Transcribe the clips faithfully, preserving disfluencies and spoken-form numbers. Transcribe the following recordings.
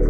If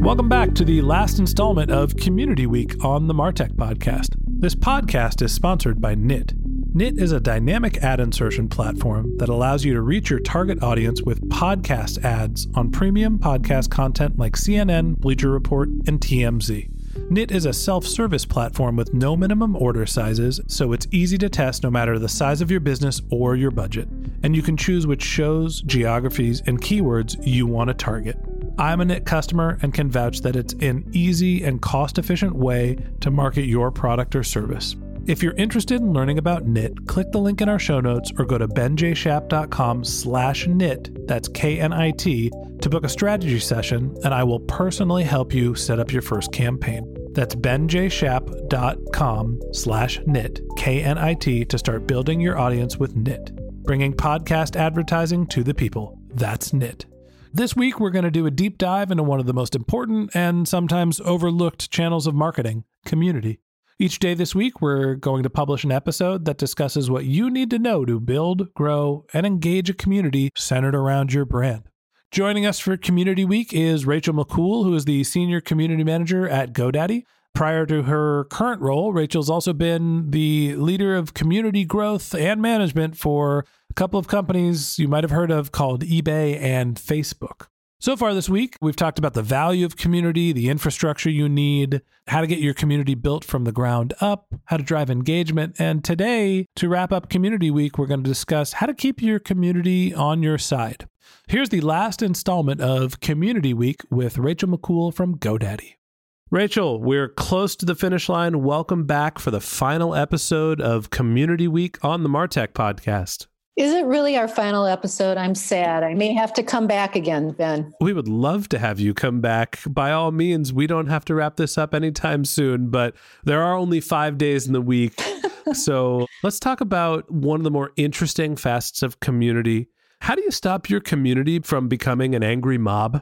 Welcome back to the last installment of Community Week on the MarTech Podcast. This podcast is sponsored by Knit. Knit is a dynamic ad insertion platform that allows you to reach your target audience with podcast ads on premium podcast content like C N N, Bleacher Report, and T M Z. Knit is a self-service platform with no minimum order sizes, so it's easy to test no matter the size of your business or your budget. And you can choose which shows, geographies, and keywords you want to target. I'm a Knit customer and can vouch that it's an easy and cost-efficient way to market your product or service. If you're interested in learning about Knit, click the link in our show notes or go to benjshap dot com slash knit, that's K N I T, to book a strategy session, and I will personally help you set up your first campaign. That's benjshap dot com slash knit, K N I T, to start building your audience with Knit. Bringing podcast advertising to the people. That's Knit. This week, we're going to do a deep dive into one of the most important and sometimes overlooked channels of marketing, community. Each day this week, we're going to publish an episode that discusses what you need to know to build, grow, and engage a community centered around your brand. Joining us for Community Week is Rachel Makool, who is the Senior Community Manager at GoDaddy. Prior to her current role, Rachel's also been the leader of community growth and management for a couple of companies you might have heard of called eBay and Facebook. So far this week, we've talked about the value of community, the infrastructure you need, how to get your community built from the ground up, how to drive engagement. And today, to wrap up Community Week, we're going to discuss how to keep your community on your side. Here's the last installment of Community Week with Rachel Makool from GoDaddy. Rachel, we're close to the finish line. Welcome back for the final episode of Community Week on the MarTech Podcast. Is it really our final episode? I'm sad. I may have to come back again, Ben. We would love to have you come back. By all means, we don't have to wrap this up anytime soon, but there are only five days in the week. So let's talk about one of the more interesting facets of community. How do you stop your community from becoming an angry mob?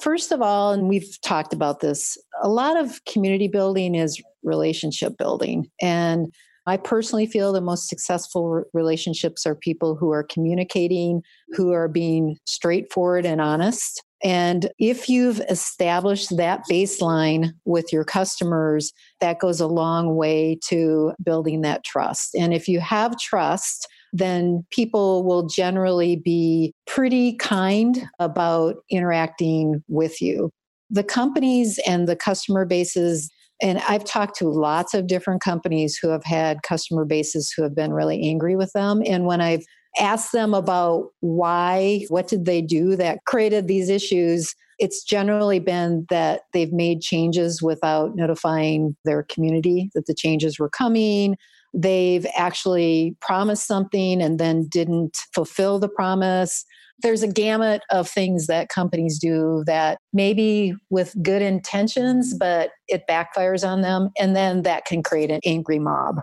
First of all, and we've talked about this, a lot of community building is relationship building. And I personally feel the most successful relationships are people who are communicating, who are being straightforward and honest. And if you've established that baseline with your customers, that goes a long way to building that trust. And if you have trust, then people will generally be pretty kind about interacting with you. The companies and the customer bases, and I've talked to lots of different companies who have had customer bases who have been really angry with them. And when I've asked them about why, what did they do that created these issues, it's generally been that they've made changes without notifying their community that the changes were coming. They've actually promised something and then didn't fulfill the promise. There's a gamut of things that companies do that maybe with good intentions, but it backfires on them. And then that can create an angry mob.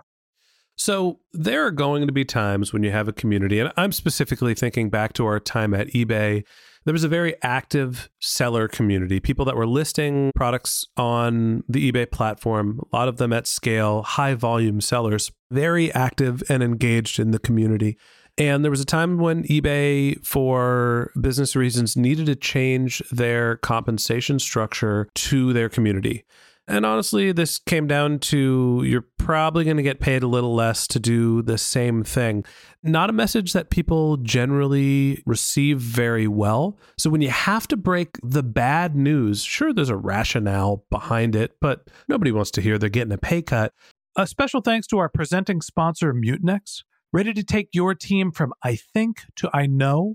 So there are going to be times when you have a community, and I'm specifically thinking back to our time at eBay there was a very active seller community, people that were listing products on the eBay platform, a lot of them at scale, high volume sellers, very active and engaged in the community. And there was a time when eBay, for business reasons, needed to change their compensation structure to their community. And honestly, this came down to you're probably going to get paid a little less to do the same thing. Not a message that people generally receive very well. So when you have to break the bad news, sure, there's a rationale behind it, but nobody wants to hear they're getting a pay cut. A special thanks to our presenting sponsor, Mutinex. Ready to take your team from I think to I know?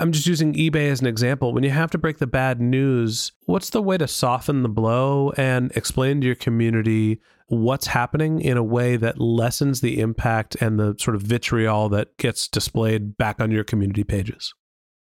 I'm just using eBay as an example. When you have to break the bad news, what's the way to soften the blow and explain to your community what's happening in a way that lessens the impact and the sort of vitriol that gets displayed back on your community pages?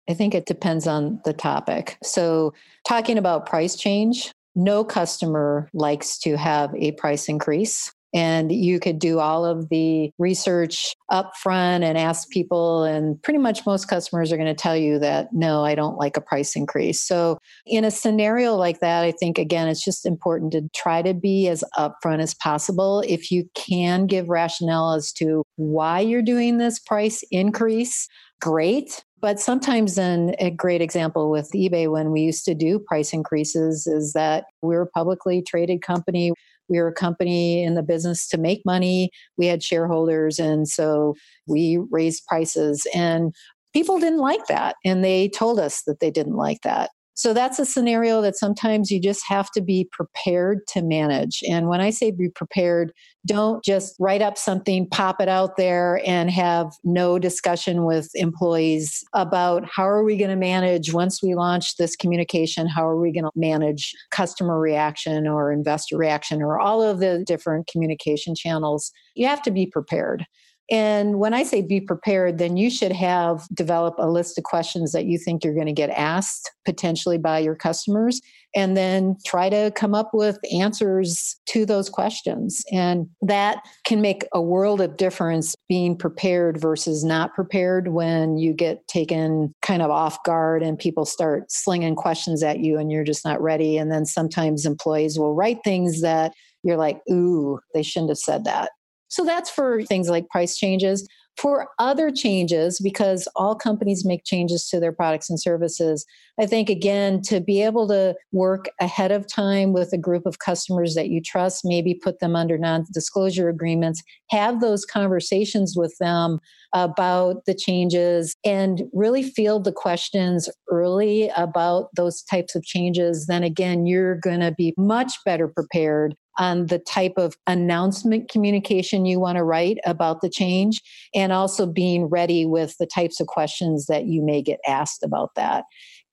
I think it depends on the topic. So talking about price change, no customer likes to have a price increase. And you could do all of the research upfront and ask people, and pretty much most customers are going to tell you that, no, I don't like a price increase. So in a scenario like that, I think, again, it's just important to try to be as upfront as possible. If you can give rationale as to why you're doing this price increase, great. But sometimes, and a great example with eBay when we used to do price increases is that we're a publicly traded company. We were a company in the business to make money. We had shareholders. And so we raised prices and people didn't like that. And they told us that they didn't like that. So that's a scenario that sometimes you just have to be prepared to manage. And when I say be prepared, don't just write up something, pop it out there and have no discussion with employees about how are we going to manage once we launch this communication, how are we going to manage customer reaction or investor reaction or all of the different communication channels. You have to be prepared. And when I say be prepared, then you should have develop a list of questions that you think you're going to get asked potentially by your customers, and then try to come up with answers to those questions. And that can make a world of difference being prepared versus not prepared when you get taken kind of off guard and people start slinging questions at you and you're just not ready. And then sometimes employees will write things that you're like, ooh, they shouldn't have said that. So that's for things like price changes. For other changes, because all companies make changes to their products and services, I think, again, to be able to work ahead of time with a group of customers that you trust, maybe put them under non-disclosure agreements, have those conversations with them about the changes, and really field the questions early about those types of changes. Then again, you're going to be much better prepared on the type of announcement communication you want to write about the change, and also being ready with the types of questions that you may get asked about that.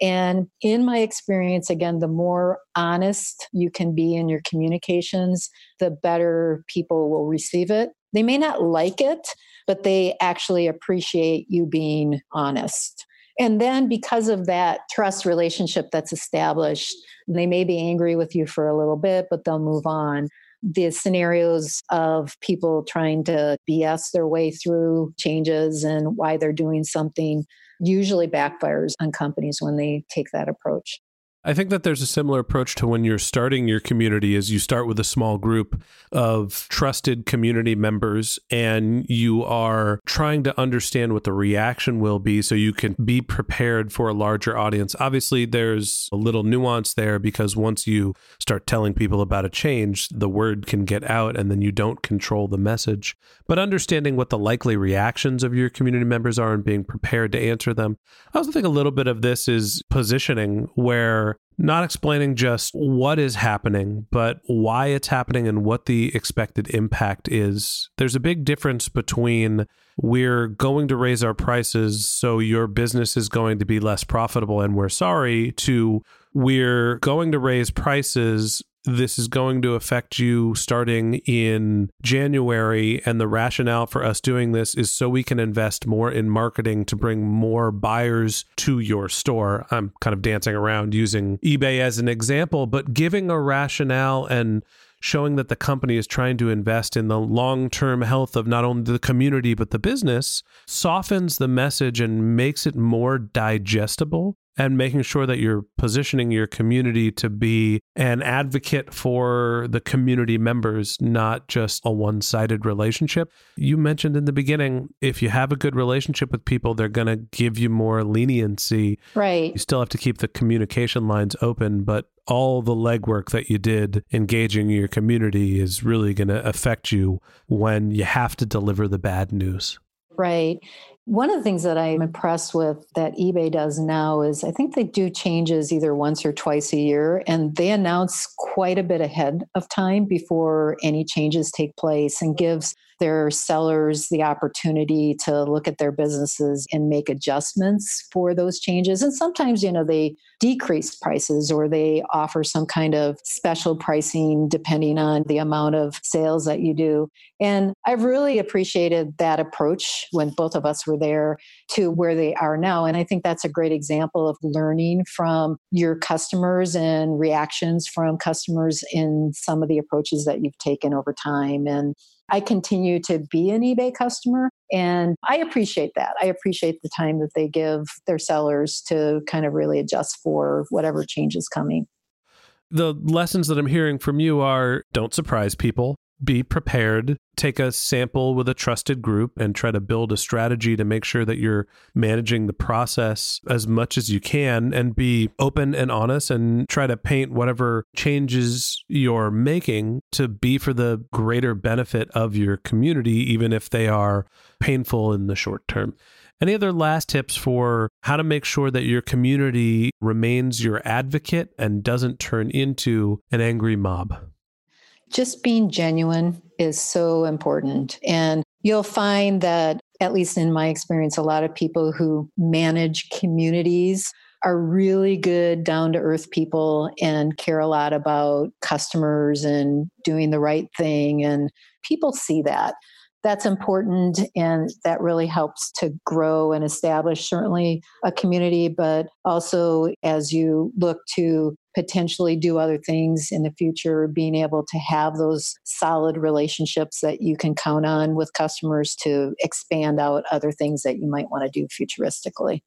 And in my experience, again, the more honest you can be in your communications, the better people will receive it. They may not like it, but they actually appreciate you being honest. And then because of that trust relationship that's established, they may be angry with you for a little bit, but they'll move on. The scenarios of people trying to B S their way through changes and why they're doing something usually backfires on companies when they take that approach. I think that there's a similar approach to when you're starting your community is you start with a small group of trusted community members and you are trying to understand what the reaction will be so you can be prepared for a larger audience. Obviously, there's a little nuance there because once you start telling people about a change, the word can get out and then you don't control the message. But understanding what the likely reactions of your community members are and being prepared to answer them. I also think a little bit of this is positioning where not explaining just what is happening, but why it's happening and what the expected impact is. There's a big difference between we're going to raise our prices so your business is going to be less profitable and we're sorry, to we're going to raise prices. This is going to affect you starting in January. And the rationale for us doing this is so we can invest more in marketing to bring more buyers to your store. I'm kind of dancing around using eBay as an example, but giving a rationale and showing that the company is trying to invest in the long-term health of not only the community, but the business softens the message and makes it more digestible. And making sure that you're positioning your community to be an advocate for the community members, not just a one-sided relationship. You mentioned in the beginning, if you have a good relationship with people, they're going to give you more leniency. Right. You still have to keep the communication lines open, but all the legwork that you did engaging your community is really going to affect you when you have to deliver the bad news. Right. One of the things that I'm impressed with that eBay does now is I think they do changes either once or twice a year, and they announce quite a bit ahead of time before any changes take place and gives their sellers the opportunity to look at their businesses and make adjustments for those changes. And sometimes, you know, they decrease prices or they offer some kind of special pricing depending on the amount of sales that you do. And I've really appreciated that approach when both of us were there to where they are now. And I think that's a great example of learning from your customers and reactions from customers in some of the approaches that you've taken over time. And I continue to be an eBay customer, and I appreciate that. I appreciate the time that they give their sellers to kind of really adjust for whatever change is coming. The lessons that I'm hearing from you are don't surprise people, be prepared, take a sample with a trusted group and try to build a strategy to make sure that you're managing the process as much as you can and be open and honest and try to paint whatever changes you're making to be for the greater benefit of your community, even if they are painful in the short term. Any other last tips for how to make sure that your community remains your advocate and doesn't turn into an angry mob? Just being genuine is so important. And you'll find that, at least in my experience, a lot of people who manage communities are really good, down-to-earth people and care a lot about customers and doing the right thing. And people see that. That's important. And that really helps to grow and establish certainly a community, but also as you look to potentially do other things in the future, being able to have those solid relationships that you can count on with customers to expand out other things that you might want to do futuristically.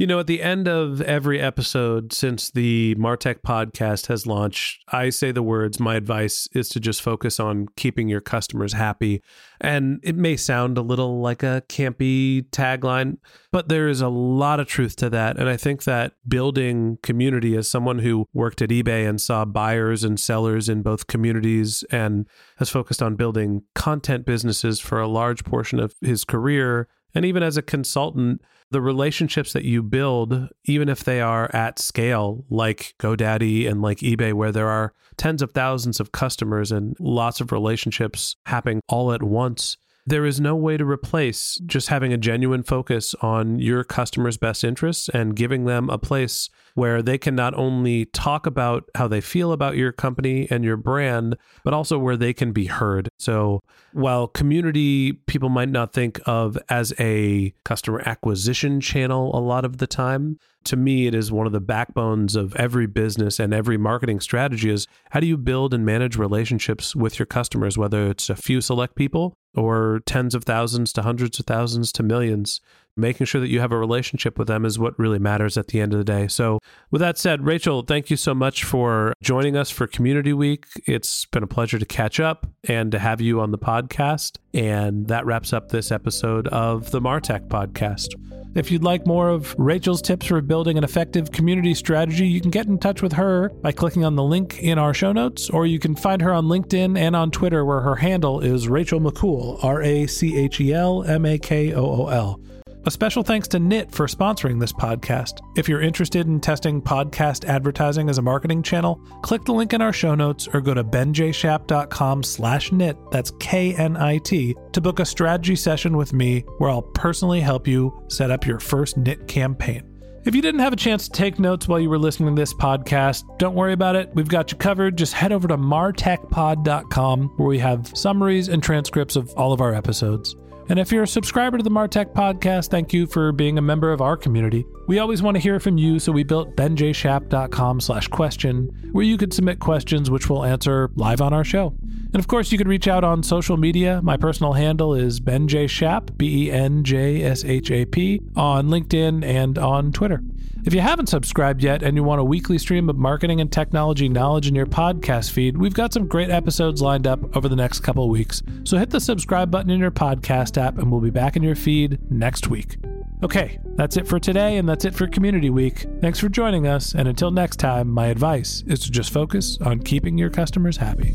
You know, at the end of every episode since the MarTech podcast has launched, I say the words, my advice is to just focus on keeping your customers happy. And it may sound a little like a campy tagline, but there is a lot of truth to that. And I think that building community, as someone who worked at eBay and saw buyers and sellers in both communities and has focused on building content businesses for a large portion of his career, and even as a consultant, the relationships that you build, even if they are at scale, like GoDaddy and like eBay, where there are tens of thousands of customers and lots of relationships happening all at once, there is no way to replace just having a genuine focus on your customers' best interests and giving them a place where they can not only talk about how they feel about your company and your brand, but also where they can be heard. So while community, people might not think of as a customer acquisition channel a lot of the time, to me, it is one of the backbones of every business and every marketing strategy is how do you build and manage relationships with your customers, whether it's a few select people or tens of thousands to hundreds of thousands to millions. Making sure that you have a relationship with them is what really matters at the end of the day. So with that said, Rachel, thank you so much for joining us for Community Week. It's been a pleasure to catch up and to have you on the podcast. And that wraps up this episode of the MarTech Podcast. If you'd like more of Rachel's tips for building an effective community strategy, you can get in touch with her by clicking on the link in our show notes, or you can find her on LinkedIn and on Twitter, where her handle is Rachel Makool, R A C H E L M A K O O L. A special thanks to Knit for sponsoring this podcast. If you're interested in testing podcast advertising as a marketing channel, click the link in our show notes or go to benjshap.com slash knit, that's K N I T, to book a strategy session with me where I'll personally help you set up your first Knit campaign. If you didn't have a chance to take notes while you were listening to this podcast, don't worry about it. We've got you covered. Just head over to martech pod dot com where we have summaries and transcripts of all of our episodes. And if you're a subscriber to the MarTech Podcast, thank you for being a member of our community. We always want to hear from you, so we built benjshap.com slash question, where you could submit questions which we'll answer live on our show. And of course, you can reach out on social media. My personal handle is Ben J. Shap, B E N J S H A P, on LinkedIn and on Twitter. If you haven't subscribed yet and you want a weekly stream of marketing and technology knowledge in your podcast feed, we've got some great episodes lined up over the next couple of weeks. So hit the subscribe button in your podcast app and we'll be back in your feed next week. Okay, that's it for today, and that's it for Community Week. Thanks for joining us, and until next time, my advice is to just focus on keeping your customers happy.